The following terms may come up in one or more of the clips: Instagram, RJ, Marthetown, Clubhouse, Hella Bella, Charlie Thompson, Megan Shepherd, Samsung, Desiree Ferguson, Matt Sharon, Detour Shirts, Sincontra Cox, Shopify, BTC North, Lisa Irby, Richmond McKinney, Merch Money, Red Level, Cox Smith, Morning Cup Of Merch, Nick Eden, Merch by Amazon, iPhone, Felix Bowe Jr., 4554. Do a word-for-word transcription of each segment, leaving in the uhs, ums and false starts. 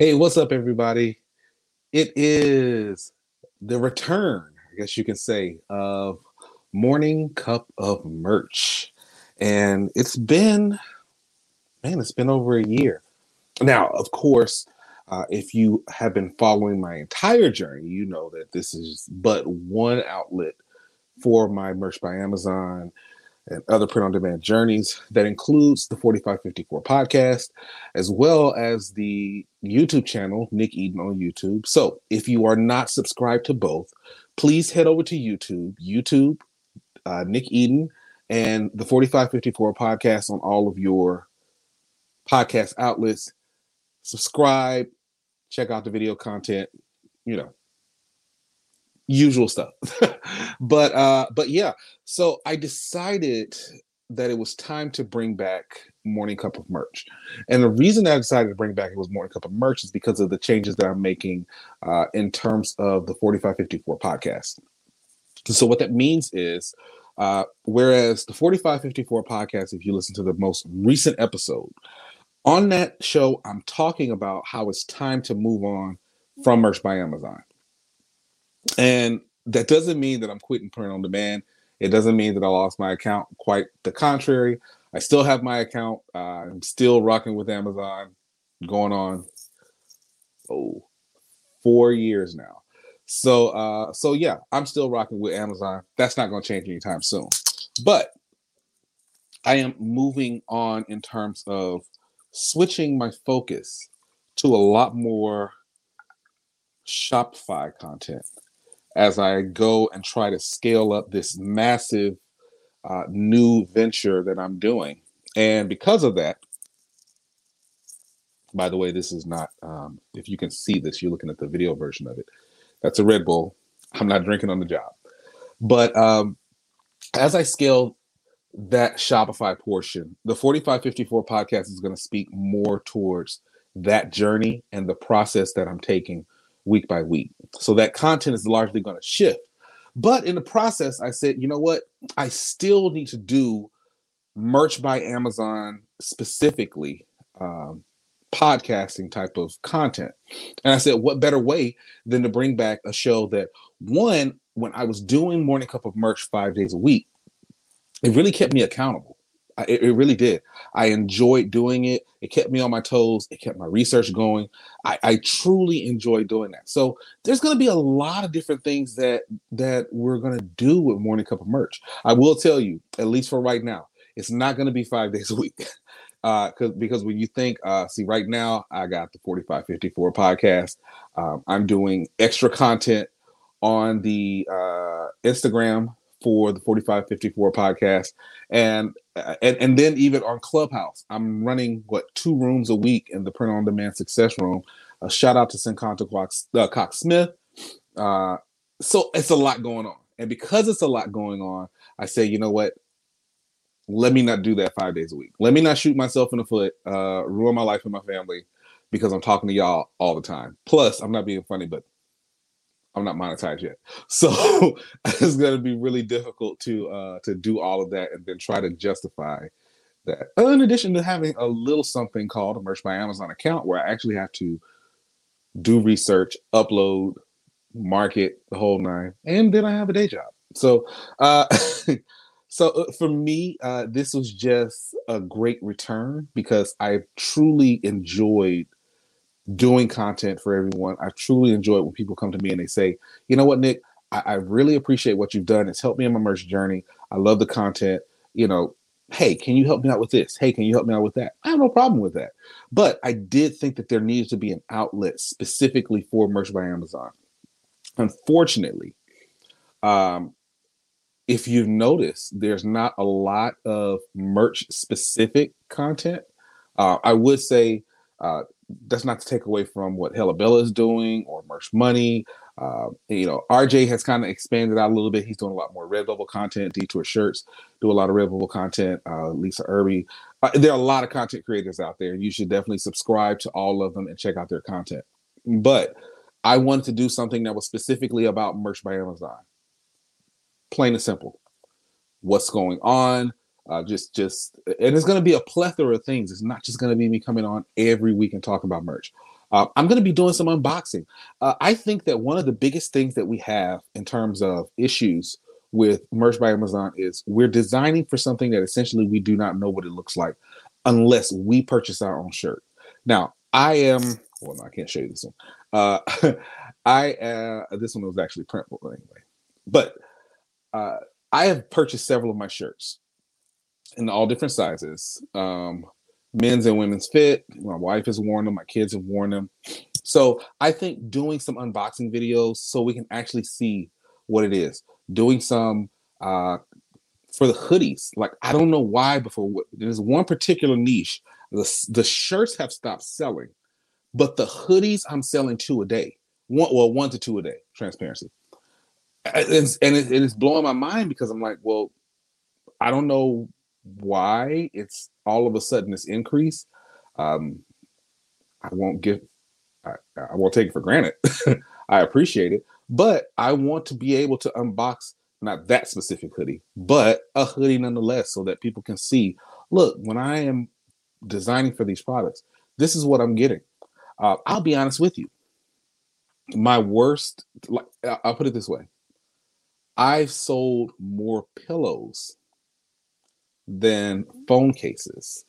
Hey, what's up, everybody? It is the return, I guess you can say, of Morning Cup of Merch. And it's been, man, it's been over a year. Now, of course, uh, if you have been following my entire journey, you know that this is but one outlet for my Merch by Amazon and other print-on-demand journeys. That includes the forty-five fifty-four podcast, as well as the YouTube channel, Nick Eden on YouTube. So if you are not subscribed to both, please head over to YouTube, YouTube, uh, Nick Eden, and the forty-five fifty-four podcast on all of your podcast outlets. Subscribe, check out the video content, you know, usual stuff. but uh but yeah so I decided that it was time to bring back Morning Cup of Merch, and the reason I decided to bring back it was Morning Cup of Merch is because of the changes that I'm making uh in terms of the forty-five fifty-four podcast. So what that means is uh whereas the forty-five fifty-four podcast, if you listen to the most recent episode on that show, I'm talking about how it's time to move on from Merch by Amazon. And that doesn't mean that I'm quitting print on demand. It doesn't mean that I lost my account. Quite the contrary. I still have my account. Uh, I'm still rocking with Amazon going on oh, four years now. So, uh, so yeah, I'm still rocking with Amazon. That's not going to change anytime soon. But I am moving on in terms of switching my focus to a lot more Shopify content as I go and try to scale up this massive uh, new venture that I'm doing. And because of that, by the way, this is not, um, if you can see this, you're looking at the video version of it. That's a Red Bull. I'm not drinking on the job. But um, as I scale that Shopify portion, the forty-five fifty-four podcast is going to speak more towards that journey and the process that I'm taking week by week. So that content is largely going to shift. But in the process, I said, you know what? I still need to do Merch by Amazon, specifically um, podcasting type of content. And I said, what better way than to bring back a show that, one, when I was doing Morning Cup of Merch five days a week, it really kept me accountable. It, it really did. I enjoyed doing it. It kept me on my toes. It kept my research going. I, I truly enjoyed doing that. So there's going to be a lot of different things that that we're going to do with Morning Cup of Merch. I will tell you, at least for right now, it's not going to be five days a week. Uh, cause, because when you think, uh, see, right now, I got the forty-five fifty-four podcast. Um, I'm doing extra content on the uh, Instagram for the forty-five fifty-four podcast, and and and then even on Clubhouse, I'm running what two rooms a week in the print on demand success room. A shout out to Sincontra Cox, uh, Cox Smith. Uh, so it's a lot going on, and because it's a lot going on, I say, you know what? Let me not do that five days a week. Let me not shoot myself in the foot, uh, ruin my life and my family, because I'm talking to y'all all the time. Plus, I'm not being funny, but I'm not monetized yet. So it's going to be really difficult to uh, to do all of that and then try to justify that. In addition to having a little something called a Merch by Amazon account where I actually have to do research, upload, market, the whole nine, and then I have a day job. So uh, so for me, uh, this was just a great return because I truly enjoyed doing content for everyone. I truly enjoy it when people come to me and they say, you know what, Nick, I, I really appreciate what you've done. It's helped me in my merch journey. I love the content. You know, hey, can you help me out with this? Hey, can you help me out with that? I have no problem with that. But I did think that there needed to be an outlet specifically for Merch by Amazon. Unfortunately, um, if you've noticed, there's not a lot of merch specific content. Uh, I would say, uh, that's not to take away from what Hella Bella is doing or Merch Money. Uh, you know, R J has kind of expanded out a little bit. He's doing a lot more Red Level content. Detour Shirts do a lot of Red Level content. Uh, Lisa Irby. Uh, there are a lot of content creators out there. You should definitely subscribe to all of them and check out their content. But I wanted to do something that was specifically about Merch by Amazon. Plain and simple. What's going on? Uh, just, just, and it's going to be a plethora of things. It's not just going to be me coming on every week and talking about merch. Uh, I'm going to be doing some unboxing. Uh, I think that one of the biggest things that we have in terms of issues with Merch by Amazon is we're designing for something that essentially we do not know what it looks like unless we purchase our own shirt. Now, I am, well, no, I can't show you this one. Uh, I, uh, this one was actually printable anyway, but uh, I have purchased several of my shirts in all different sizes. Um, men's and women's fit. My wife has worn them. My kids have worn them. So I think doing some unboxing videos so we can actually see what it is. Doing some uh, for the hoodies. Like, I don't know why before. There's one particular niche. The, the shirts have stopped selling, but the hoodies I'm selling two a day. One, well, one to two a day, transparency. And it's, and it, it's blowing my mind because I'm like, well, I don't know why it's all of a sudden this increase. Um, I won't give, I, I won't take it for granted. I appreciate it, but I want to be able to unbox not that specific hoodie, but a hoodie nonetheless, so that people can see, look, when I am designing for these products, this is what I'm getting. Uh, I'll be honest with you. My worst, like, I'll put it this way. I've sold more pillows than phone cases,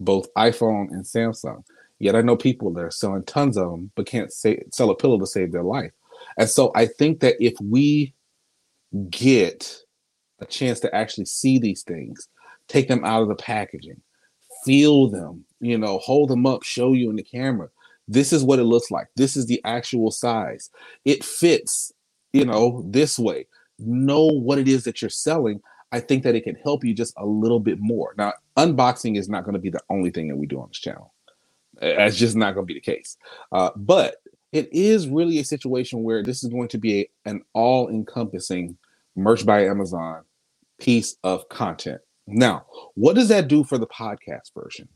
both iPhone and Samsung. Yet I know people that are selling tons of them, but can't say, sell a pillow to save their life. And so I think that if we get a chance to actually see these things, take them out of the packaging, feel them, you know, hold them up, show you in the camera, this is what it looks like. This is the actual size. It fits, you know, this way. Know what it is that you're selling. I think that it can help you just a little bit more. Now, unboxing is not going to be the only thing that we do on this channel. That's just not going to be the case. Uh, but it is really a situation where this is going to be a, an all-encompassing Merch by Amazon piece of content. Now, what does that do for the podcast version?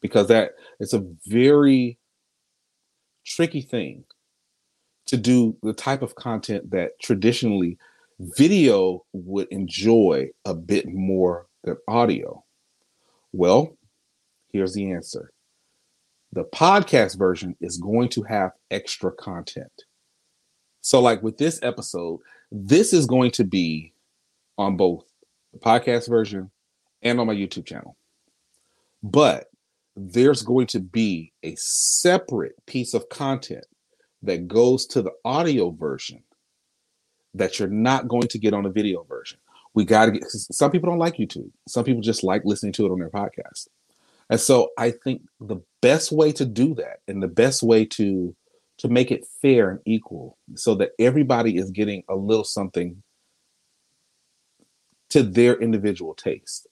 Because that it's a very tricky thing to do the type of content that traditionally video would enjoy a bit more than audio. Well, here's the answer. The podcast version is going to have extra content. So like with this episode, this is going to be on both the podcast version and on my YouTube channel. But there's going to be a separate piece of content that goes to the audio version that you're not going to get on a video version. We got to get, some people don't like YouTube. Some people just like listening to it on their podcast. And so I think the best way to do that and the best way to, to make it fair and equal so that everybody is getting a little something to their individual taste.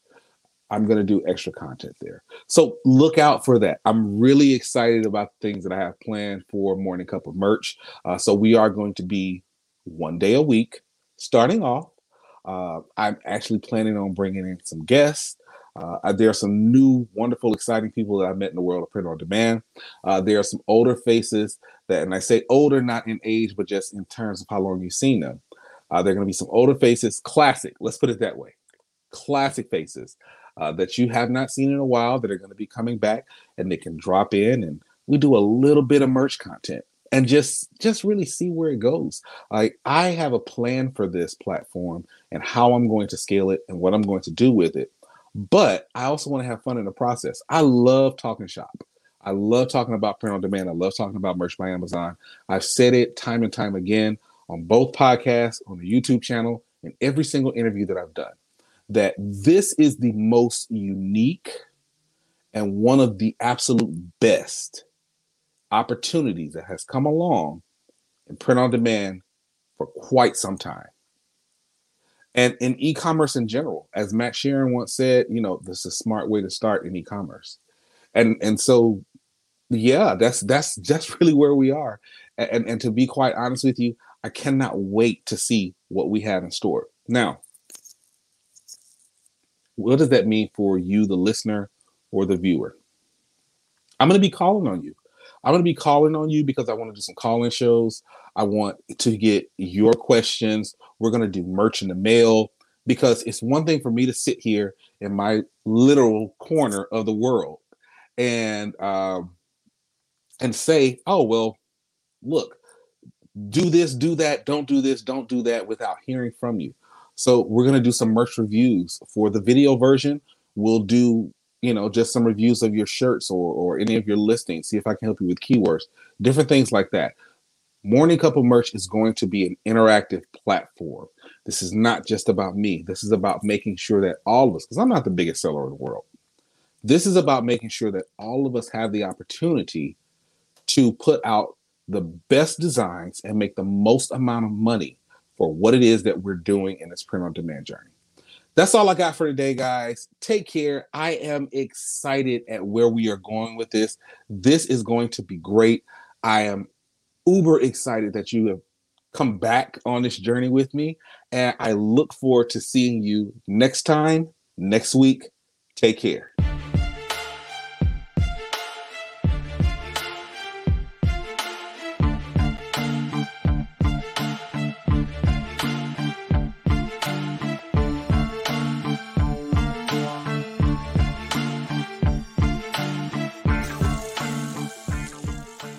I'm going to do extra content there. So look out for that. I'm really excited about things that I have planned for Morning Cup of Merch. Uh, so we are going to be one day a week starting off. Uh, I'm actually planning on bringing in some guests. Uh, there are some new, wonderful, exciting people that I met in the world of print on demand. Uh, there are some older faces that, and I say older, not in age, but just in terms of how long you've seen them. Uh, there are going to be some older faces, classic, let's put it that way, classic faces. Uh, that you have not seen in a while that are going to be coming back, and they can drop in and we do a little bit of merch content and just just really see where it goes. Like, I have a plan for this platform and how I'm going to scale it and what I'm going to do with it. But I also want to have fun in the process. I love talking shop. I love talking about print on demand. I love talking about Merch by Amazon. I've said it time and time again on both podcasts, on the YouTube channel, and every single interview that I've done, that this is the most unique and one of the absolute best opportunities that has come along in print on demand for quite some time. And in e-commerce in general, as Matt Sharon once said, you know, this is a smart way to start in e-commerce. And and so, yeah, that's that's that's really where we are. And, and to be quite honest with you, I cannot wait to see what we have in store. Now, what does that mean for you, the listener or the viewer? I'm going to be calling on you. I'm going to be calling on you because I want to do some call-in shows. I want to get your questions. We're going to do merch in the mail, because it's one thing for me to sit here in my literal corner of the world and um, and say, oh, well, look, do this, do that, don't do this, don't do that, without hearing from you. So we're going to do some merch reviews for the video version. We'll do, you know, just some reviews of your shirts or or any of your listings. See if I can help you with keywords, different things like that. Morning Cup of Merch is going to be an interactive platform. This is not just about me. This is about making sure that all of us, because I'm not the biggest seller in the world. This is about making sure that all of us have the opportunity to put out the best designs and make the most amount of money for what it is that we're doing in this print on demand journey. That's all I got for today, guys. Take care. I am excited at where we are going with this. This is going to be great. I am uber excited that you have come back on this journey with me, and I look forward to seeing you next time, next week. Take care.